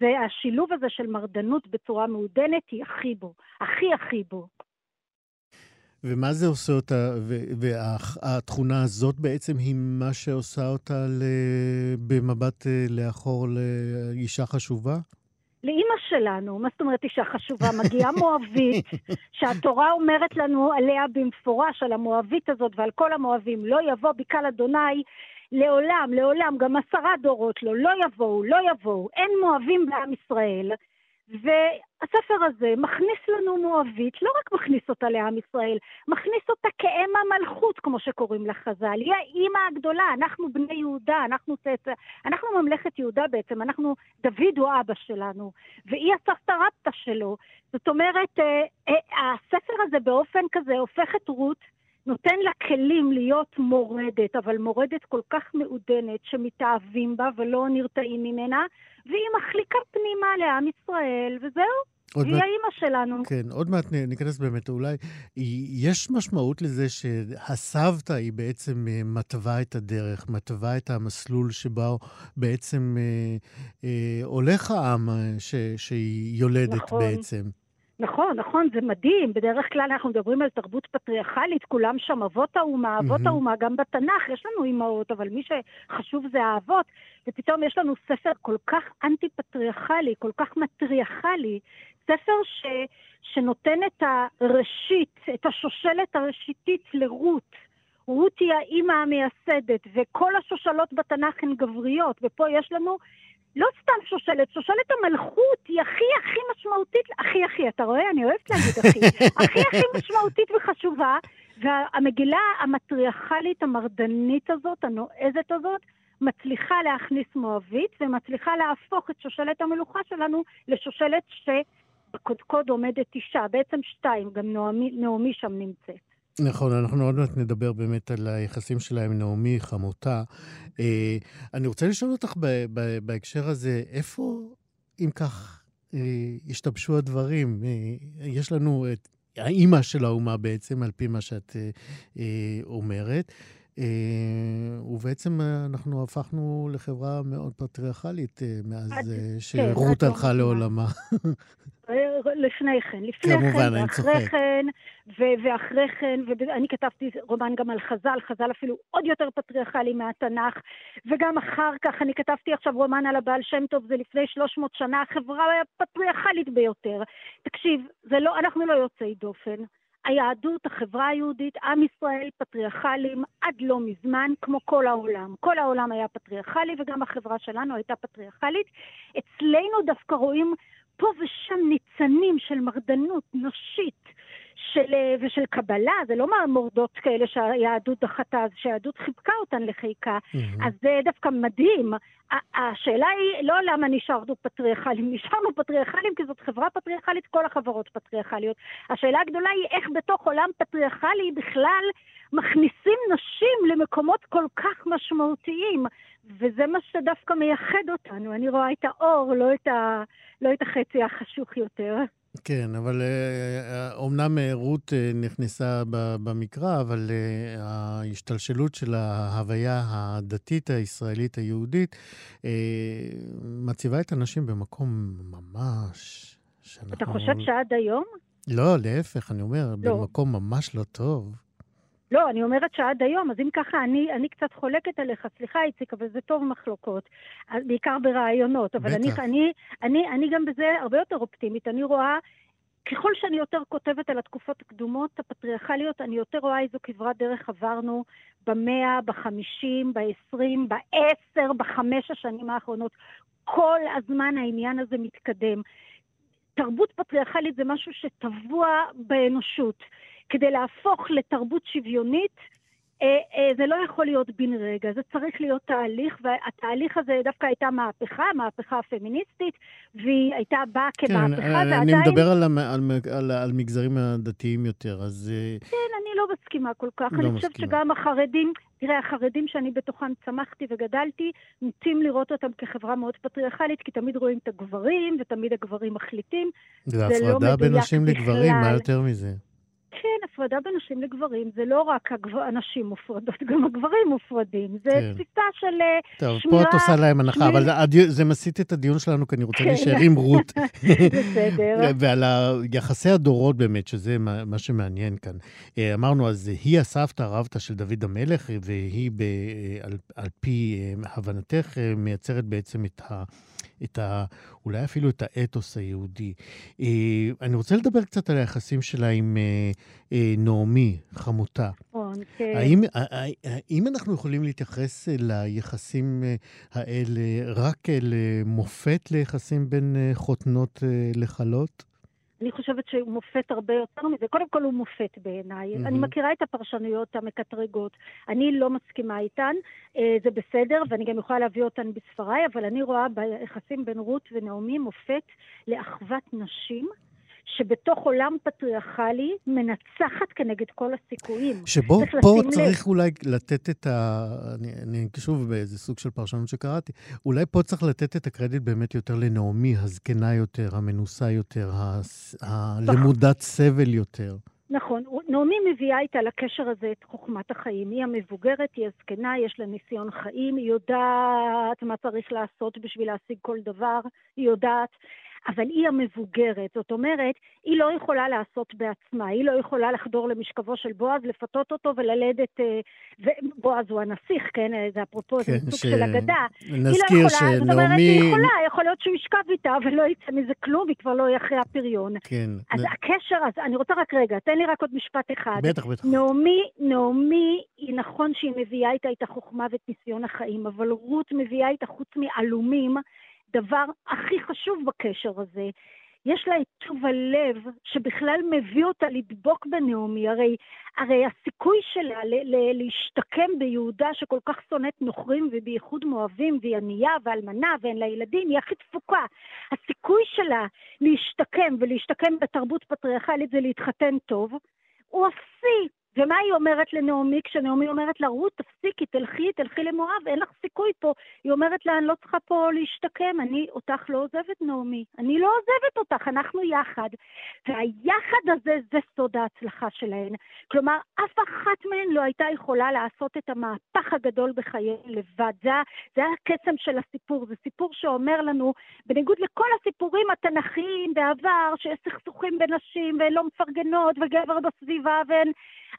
והשילוב הזה של מרדנות בצורה מעודנת היא הכי בו, הכי בו. ומה זה עושה אותה, והתכונה הזאת בעצם היא מה שעושה אותה במבט לאחור לאישה חשובה? לאמא שלנו, מה זאת אומרת אישה חשובה? מגיעה מואבית, שהתורה אומרת לנו עליה במפורש, על המואבית הזאת ועל כל המואבים, לא יבוא בקהל אדוני לעולם, לעולם, גם 10 דורות לו, לא יבואו, אין מואבים בעם ישראל. והספר הזה מכניס לנו מואבית, לא רק מכניס אותה לעם ישראל, מכניס אותה כאם המלכות, כמו שקוראים לחז"ל. היא האמא הגדולה, אנחנו בני יהודה, אנחנו ממלכת יהודה בעצם, אנחנו, דוד הוא אבא שלנו, והיא הסבתא שלו. זאת אומרת, הספר הזה באופן כזה הופך את רות, נותן לה כלים להיות מורדת, אבל מורדת כל כך מעודנת שמתאהבים בה ולא נרתעים ממנה, והיא מחליקה פנימה לעם ישראל, וזהו, היא האמא שלנו. כן, עוד מעט ניכנס באמת, אולי יש משמעות לזה שהסבתא היא בעצם מטווה את הדרך, מטווה את המסלול שבה בעצם הולך העם שהיא יולדת נכון. בעצם. נכון, זה מדהים. בדרך כלל אנחנו מדברים על תרבות פטריארכלית, כולם שם אבות האומה, גם בתנ"ך יש לנו אמהות, אבל מי שחשוב זה האבות, ופתאום יש לנו ספר כל כך אנטי-פטריארכלי, כל כך מטריארכלי, ספר שנותן את הראשית, את השושלת הראשיתית לרות. רות היא האמא המייסדת, וכל השושלות בתנ"ך הן גבריות, ופה יש לנו לא סתם שושלת, שושלת המלכות היא הכי משמעותית, הכי, אתה רואה? אני אוהבת להגיד הכי. הכי משמעותית וחשובה, והמגילה המטריארכלית, המרדנית הזאת, הנועזת הזאת, מצליחה להכניס מואבית, ומצליחה להפוך את שושלת המלוכה שלנו לשושלת שבקודקוד עומדת אישה, בעצם שתיים, גם נעמי שם נמצאת. נכון, אנחנו עוד מעט נדבר באמת על היחסים שלהם, נעמי, חמותה. אני רוצה לשאול אותך בהקשר הזה, איפה, אם כך, השתבשו הדברים? יש לנו את האמא של האומה בעצם, על פי מה שאת אומרת, ובעצם אנחנו הפכנו לחברה מאוד פטריארכלית מאז שרות הלכה לעולמה. לפני כן, ואחרי כן, ואני כתבתי רומן גם על חז"ל, חז"ל אפילו עוד יותר פטריארכלי מהתנ"ך, וגם אחר כך אני כתבתי עכשיו רומן על הבעל שם טוב, זה לפני 300 שנה, חברה פטריארכלית ביותר. תקשיב, אנחנו לא יוצאי דופן. היהדות, החברה היהודית, עם ישראל פטריארכלים עד לא מזמן, כמו כל העולם. כל העולם היה פטריארכלי, וגם החברה שלנו הייתה פטריארכלית. אצלנו דווקא רואים פה ושם ניצנים של מרדנות נושית ושל קבלה, זה לא מהמורדות כאלה שהיהדות דחתה, שהיהדות חיבקה אותן לחיקה, אז זה דווקא מדהים. השאלה היא לא למה נשארנו פטריארכלים, נשארנו פטריארכלים כי זאת חברה פטריארכלית, כל החברות פטריארכליות. השאלה הגדולה היא איך בתוך עולם פטריארכלי בכלל מכניסים נשים למקומות כל כך משמעותיים, וזה מה שדווקא מייחד אותנו. אני רואה את האור, לא את החצי החשוך יותר. כן, אבל אומנם רות נכנסה במקרא, אבל ההשתלשלות של ההוויה הדתית הישראלית היהודית מציבה את אנשים במקום ממש שאנחנו... אתה חושב שעד היום? לא, להפך, אני אומר, לא. במקום ממש לא טוב. לא, אני אומרת שעד היום, אז אם ככה, אני קצת חולקת עליך, סליחה איציק, אבל זה טוב מחלוקות, בעיקר ברעיונות, אבל אני גם בזה הרבה יותר אופטימית, אני רואה, ככל שאני יותר כותבת על התקופות הקדומות, הפטריארכליות, אני יותר רואה איזו כברת דרך עברנו ב100, ב50, ב20, ב10, בחמש השנים האחרונות, כל הזמן העניין הזה מתקדם. תרבות פטריארכלית זה משהו שטבוע באנושות, כדי להפוך לתרבות שוויונית, זה לא יכול להיות בן רגע, זה צריך להיות תהליך, והתהליך הזה דווקא הייתה מהפכה הפמיניסטית, והיא הייתה באה כמהפכה, ועדיין... אני מדבר על מגזרים הדתיים יותר, אז... כן, אני לא מסכימה כל כך, אני חושבת שגם החרדים... תראה, החרדים שאני בתוכם צמחתי וגדלתי, נוטים לראות אותם כחברה מאוד פטריארכלית, כי תמיד רואים את הגברים, ותמיד הגברים מחליטים. זה הפרדה בין נשים לגברים, מה יותר מזה? כן, הפרדה בין נשים לגברים, זה לא רק הנשים מופרדות, גם הגברים מופרדים. זה תפיסה של שמירה... טוב, פה את עושה להם הנחה, אבל זה מסיט את הדיון שלנו, כי אני רוצה להישאר עם רות. בסדר. ועל יחסי הדורות באמת, שזה מה שמעניין כאן. אמרנו, אז היא הסבתא הרבתא של דוד המלך, והיא על פי הבנתך מייצרת בעצם את ה... אולי אפילו את האתוס היהודי. אני רוצה לדבר קצת על היחסים שלה עם נעמי, חמותה. האם אנחנו יכולים להתייחס ליחסים האלה רק אל מופת ליחסים בין חותנות לחלות? אני חושבת שהוא מופת הרבה יותר מזה. קודם כל הוא מופת בעיניי. אני מכירה את הפרשנויות המקטרגות. אני לא מסכימה איתן, זה בסדר, ואני גם יכולה להביא אותן בספריי, אבל אני רואה ביחסים בין רות ונעמי מופת לאחוות נשים, שבתוך עולם פטריארכלי מנצחת כנגד כל הסיכויים. שבו פה צריך אולי לתת את ה... אני שוב באיזה סוג של פרשנות שקראתי, אולי פה צריך לתת את הקרדיט באמת יותר לנעמי, הזקנה יותר, המנוסה יותר, הלמודת סבל יותר. נכון, נעמי מביאה איתה לקשר הזה את חוכמת החיים, היא המבוגרת, היא הזקנה, יש לה ניסיון חיים, היא יודעת מה צריך לעשות בשביל להשיג כל דבר, היא יודעת, אבל היא המבוגרת, זאת אומרת, היא לא יכולה לעשות בעצמה, היא לא יכולה לחדור למשכבו של בועז, לפתות אותו וללדת, בועז הוא הנסיך, כן, זה אפרופו, זה סוג של אגדה. נזכיר שנעמי... זאת אומרת, היא יכולה, יכול להיות שהוא ישכב איתה, אבל לא יצא מזה כלום, היא כבר לא יהיה אחרי הפריון. כן. אז הקשר, אז אני רוצה רק רגע, תן לי רק עוד משפט אחד. בטח, בטח. נעמי, היא נכון שהיא מביאה איתה את החוכמה ואת ניסיון החיים, אבל רות מביאה איתה חוץ מעלומים, דבר הכי חשוב בקשר הזה, יש לה את טוב הלב שבכלל מביא אותה לדבוק בנעמי, הרי הסיכוי שלה להשתקם ביהודה שכל כך שונאת נוכרים ובייחוד מואבים והיא ענייה ואלמנה ואין לה ילדים, היא הכי דפוקה. הסיכוי שלה להשתקם ולהשתקם בתרבות פטריארכלית זה להתחתן טוב, הוא אפסי. ומה היא אומרת לנעמי? כשנעמי אומרת לה, רות, תפסיקי, תלכי למואב, אין לך סיכוי פה. היא אומרת לה, אני לא צריכה פה להשתקם, אני אותך לא עוזבת, נעמי. אני לא עוזבת אותך, אנחנו יחד. והיחד הזה זה סוד ההצלחה שלהן. כלומר, אף אחת מהן לא הייתה יכולה לעשות את המהפך הגדול בחייהן לבד. זה הקסם של הסיפור. זה סיפור שאומר לנו, בניגוד לכל הסיפורים התנכיים בעבר, שיש סכסוכים בין נשים, והן לא מפרגנות, וגבר בסביבה, והן...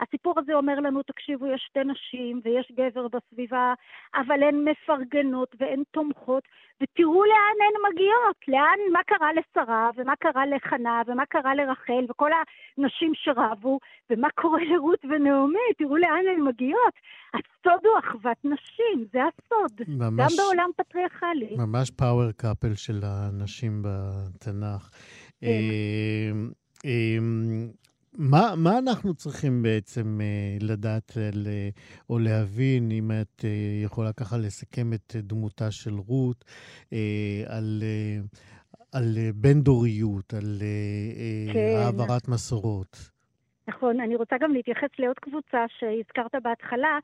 הסיפור הזה אומר לנו, תקשיבו, יש שתי נשים ויש גבר בסביבה, אבל הן מפרגנות והן תומכות, ותראו לאן הן מגיעות, לאן, מה קרה לשרה, ומה קרה לחנה, ומה קרה לרחל, וכל הנשים שרבו, ומה קורה לרות ונעמי, תראו לאן הן מגיעות. הסוד הוא אחוות נשים, זה הסוד, ממש, גם בעולם פטריארכלי. ממש פאוור קאפל של הנשים בתנ"ך. מה אנחנו צריכים בעצם לדעת או להבין, אם את יכולה ככה לסכם את דמותה של רות, על בן דוריות, על העברת מסורות? נכון, אני רוצה גם להתייחס לעוד קבוצה שהזכרת בהתחלה,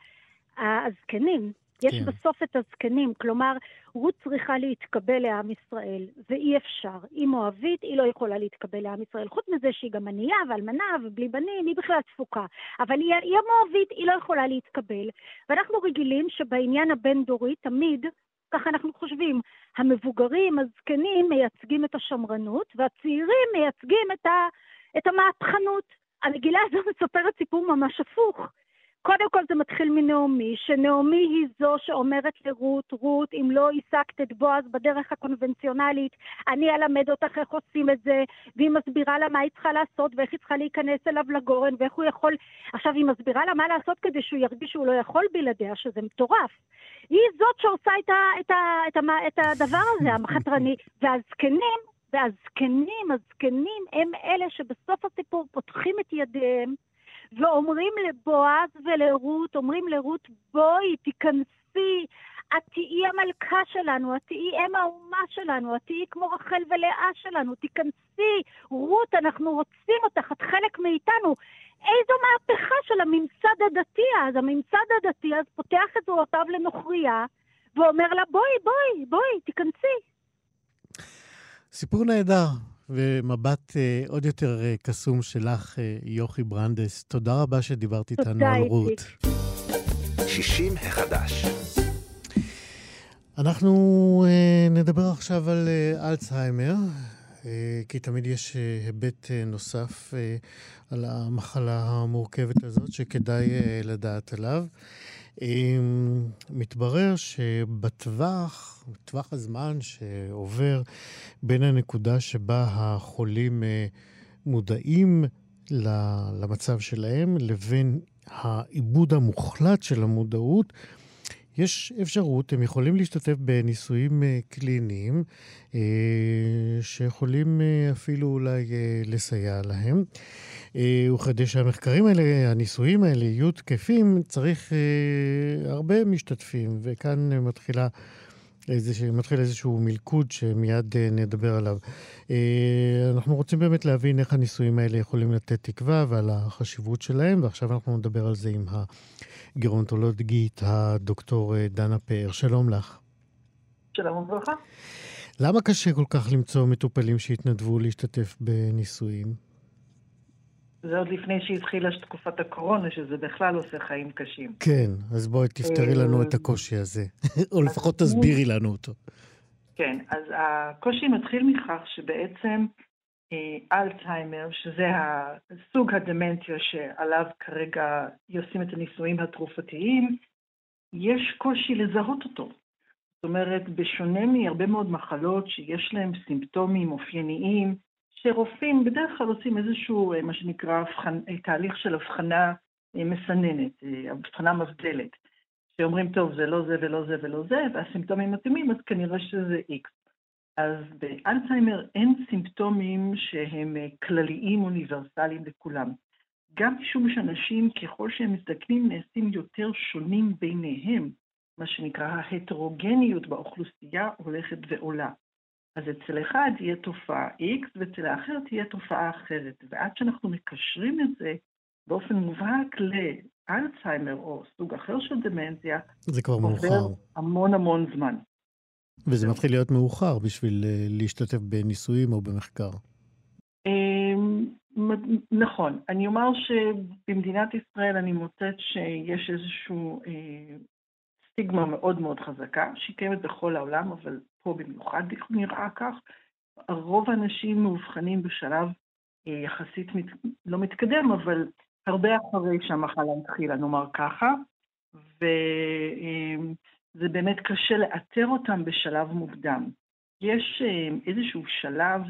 הזקנים. יש בסוף את הזקנים, כלומר, רות צריכה להתקבל לעם ישראל, ואי אפשר. היא מואבית, היא לא יכולה להתקבל לעם ישראל, חוץ מזה שהיא גם ענייה ואלמנה ובלי בנים, היא בכלל תפוקה. אבל היא המואבית, היא לא יכולה להתקבל. ואנחנו רגילים שבעניין הבין-דורי תמיד, ככה אנחנו חושבים, המבוגרים, הזקנים, מייצגים את השמרנות, והצעירים מייצגים את המהפכנות. המגילה הזו מספרת סיפור ממש הפוך. קודם כל זה מתחיל מנעמי, שנעמי היא זו שאומרת לרות, רות, אם לא עסקת את בועז בדרך הקונבנציונלית, אני אלמד אותך איך עושים את זה, והיא מסבירה לה מה היא צריכה לעשות, ואיך היא צריכה להיכנס אליו לגורן, ואיך הוא יכול... עכשיו היא מסבירה לה מה לעשות כדי שהוא ירגיש שהוא לא יכול בלעדיה, שזה מטורף. היא זאת שעושה את הדבר הזה, המחתרני, והזקנים הם אלה שבסוף הסיפור פותחים את ידיהם, ואומרים לבועז ולרות, אומרים לרות, בואי, תיכנסי, את תהיי המלכה שלנו, את תהיי אם האומה שלנו, את תהיי כמו רחל ולאה שלנו, תיכנסי, רות, אנחנו רוצים אותך, את חלק מאיתנו. איזו מהפכה של הממסד הדתי, אז הממסד הדתי, אז פותח את זרועותיו לנוכריה, ואומר לה, בואי, תיכנסי. סיפור נהדר. ומבט עוד יותר קסום שלך, יוכי ברנדייס. תודה רבה שדיברת איתנו על רות. 60 החדש. אנחנו נדבר עכשיו על אלצהיימר, כי תמיד יש היבט נוסף על המחלה המורכבת הזאת שכדאי לדעת עליו. מתברר שבטווח, טווח הזמן שעובר בין הנקודה שבה החולים מודעים למצב שלהם לבין העיבוד המוחלט של המודעות, יש אפשרות, הם יכולים להשתתף בניסויים קליניים שיכולים אפילו אולי לסייע להם. וכדי שהמחקרים האלה, הניסויים האלה יהיו תקפים, צריך הרבה משתתפים, וכאן מתחיל איזשהו מלכוד שמיד נדבר עליו. אנחנו רוצים באמת להבין איך הניסויים האלה יכולים לתת תקווה ועל החשיבות שלהם, ועכשיו אנחנו נדבר על זה עם הגרונטולוגית, הדוקטור דנה פאר. שלום לך. שלום וברכה. למה קשה כל כך למצוא מטופלים שהתנדבו להשתתף בניסויים? זה עוד לפני שהתחילה תקופת הקורונה, שזה בכלל עושה חיים קשים. כן, אז בואי תפתרי לנו את הקושי הזה, או לפחות תסבירי לנו אותו. כן, אז הקושי מתחיל מכך שבעצם אלצהיימר, שזה סוג הדמנציה שעליו כרגע עושים את הניסויים התרופתיים, יש קושי לזהות אותו. זאת אומרת, בשונה מהרבה מאוד מחלות שיש להם סימפטומים אופייניים, שרופאים בדרך כלל עושים איזשהו, מה שנקרא, תהליך של הבחנה מסננת, הבחנה מבדלת, שאומרים, טוב, זה לא זה ולא זה ולא זה, והסימפטומים מתאימים, אז כנראה שזה איקס. אז באלצהיימר אין סימפטומים שהם כלליים, אוניברסליים לכולם. גם משום שאנשים, ככל שהם מזדקנים, נעשים יותר שונים ביניהם, מה שנקרא ההטרוגניות באוכלוסייה הולכת ועולה. אז אצל אחד תהיה תופעה X, ואצל האחר תהיה תופעה אחרת. ועד שאנחנו מקשרים את זה באופן מובהק לאלצהיימר או סוג אחר של דמנציה, זה כבר מאוחר. המון המון זמן. וזה מתחיל להיות מאוחר בשביל להשתתף בניסויים או במחקר. נכון. אני אומר שבמדינת ישראל אני מוצאת שיש איזשהו סטיגמה מאוד מאוד חזקה, שהיא קיימת בכל העולם, אבל פה במיוחד נראה כך. רוב האנשים מאובחנים בשלב יחסית לא מתקדם, אבל הרבה אחרי שהמחלה התחילה, נאמר ככה, וזה באמת קשה לאתר אותם בשלב מוקדם. יש איזשהו שלב,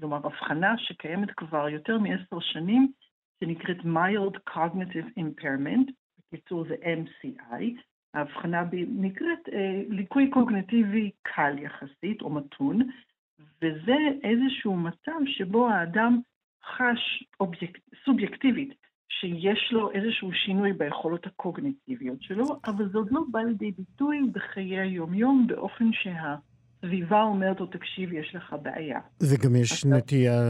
נאמר הבחנה שקיימת כבר יותר מ10 שנים, שנקראת Mild Cognitive Impairment, בקיצור זה MCI, ההבחנה נקראת ליקוי קוגניטיבי קל יחסית או מתון, וזה איזשהו מצב שבו האדם חש סובייקטיבית שיש לו איזשהו שינוי ביכולות הקוגניטיביות שלו, אבל זה עוד לא בא לידי ביטוי בחיי היום-יום באופן שהסביבה אומרת לו, תקשיב, יש לך בעיה. זה גם יש נטייה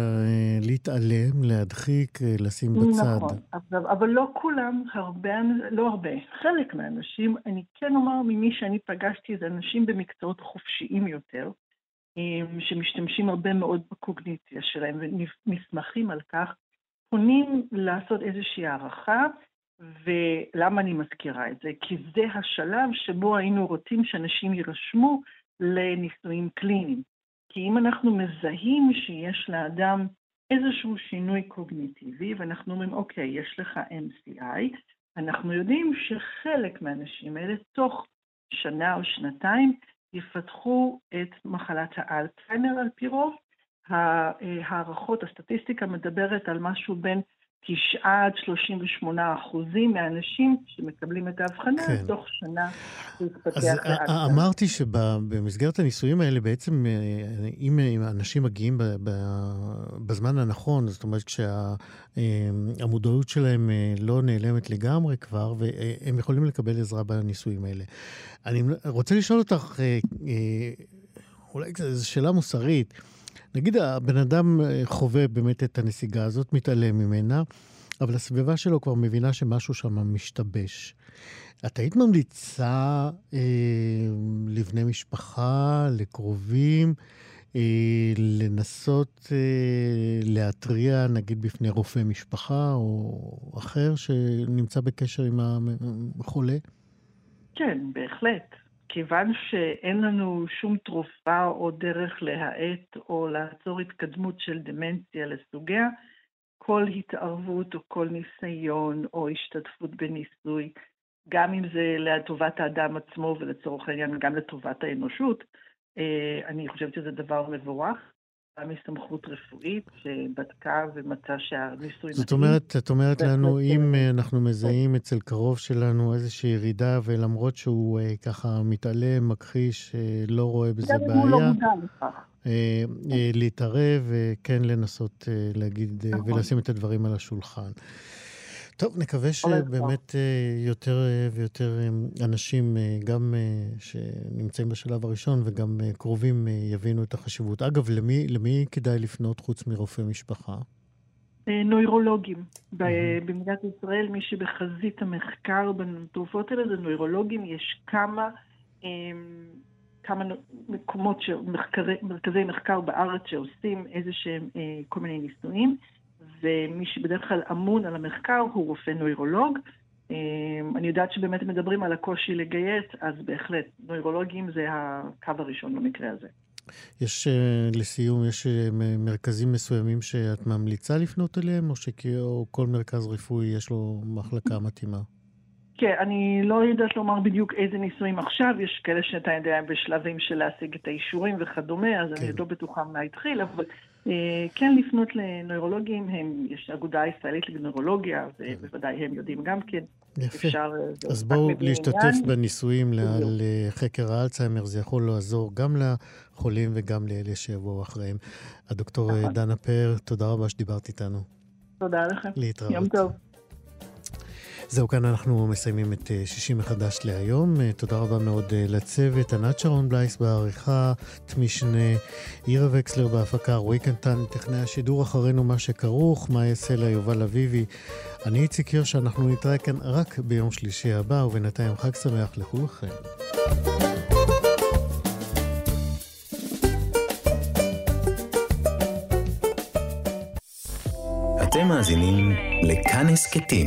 להתעלם, להדחיק, לשים בצד. נכון, אבל לא כולם, לא הרבה, חלק מהאנשים, אני כן אומר ממי שאני פגשתי, זה אנשים במקצועות חופשיים יותר, שמשתמשים הרבה מאוד בקוגניציה שלהם ומסמכים על כך, פונים לעשות איזושהי הערכה, ולמה אני מזכירה את זה? כי זה השלב שבו היינו רוצים שאנשים יירשמו לניסויים קליניים. כי אם אנחנו מזהים שיש לאדם איזשהו שינוי קוגניטיבי, ואנחנו אומרים, אוקיי, יש לך MCI, אנחנו יודעים שחלק מהאנשים האלה, תוך שנה או שנתיים, יפתחו את מחלת האלצהיימר על פי רוב, הערכות, הסטטיסטיקה מדברת על משהו בין 9-38% מהאנשים שמקבלים את ההבחנה, כן. תוך שנה להתפתח לאט. אמרתי שבמסגרת הניסויים האלה בעצם, אם אנשים מגיעים בזמן הנכון, זאת אומרת כשהמודעות שלהם לא נעלמת לגמרי כבר, והם יכולים לקבל עזרה בניסויים האלה. אני רוצה לשאול אותך, אולי זו שאלה מוסרית, נגיד, הבן אדם חווה באמת את הנסיגה הזאת, מתעלם ממנה, אבל הסביבה שלו כבר מבינה שמשהו שם משתבש. את היית ממליצה לבני משפחה, לקרובים, לנסות להתריע, נגיד, בפני רופא משפחה או אחר שנמצא בקשר עם החולה? כן, בהחלט. כיוון שאין לנו שום תרופה או דרך להאט או לעצור התקדמות של דמנציה לסוגיה, כל התערבות או כל ניסיון או השתתפות בניסוי גם אם זה לטובת האדם עצמו ולצורך העניין, גם לטובת האנושות, אני חושבת שזה דבר מבורך. מסמכות רפואית שבדקה ומצא שהניסוי... זאת אומרת, את אומרת לנו, אם אנחנו מזהים אצל קרוב שלנו איזושהי ירידה, ולמרות שהוא ככה מתעלם, מכחיש, לא רואה בזה בעיה, להתערב וכן לנסות להגיד ולשים את הדברים על השולחן. טוב, נקווה שבאמת יותר ויותר אנשים, גם שנמצאים בשלב הראשון וגם קרובים, יבינו את החשיבות. אגב, למי כדאי לפנות חוץ מרופא משפחה? נוירולוגים. במדינת ישראל, מי שבחזית המחקר בתרופות האלה זה נוירולוגים. יש כמה מקומות, מרכזי מחקר בארץ שעושים איזשהם כל מיני ניסויים. ומי שבדרך כלל אמון על המחקר הוא רופא נוירולוג. אני יודעת שבאמת מדברים על הקושי לגייס, אז בהחלט, נוירולוגים זה הקו הראשון במקרה הזה. יש, לסיום, יש מרכזים מסוימים שאת ממליצה לפנות אליהם, או שכל מרכז רפואי יש לו מחלקה מתאימה? כן, אני לא יודעת לומר בדיוק איזה ניסויים עכשיו, יש כאלה שאתה יודע בשלבים של להשיג את האישורים וכדומה, אז כן. אני לא בטוחה מה התחיל, אבל... כן לפנות לנוירולוגים, יש אגודה ישראלית לנוירולוגיה, ובוודאי הם יודעים גם כן. יפה, אז בואו להשתתף בניסויים על חקר האלצהיימר, זה יכול לעזור גם לחולים וגם לאלה שיבואו אחריהם. הדוקטור דנה פאר, תודה רבה שדיברת איתנו. תודה לכם. להתראות. יום טוב. זהו, כאן אנחנו מסיימים את שישים מחדש להיום. תודה רבה מאוד לצוות, ענת שרון בלייס בעריכה, תמישנה, אירה וקסלר בהפקה, רועי קנטן, טכנאי השידור, אחרינו מה שכרוך, מאיה סלע, יובל אביבי. אני איציק יושע, שאנחנו נתראה כאן רק ביום שלישי הבא, ובינתיים חג שמח לכולכם. אתם מאזינים לכאן הסכתים,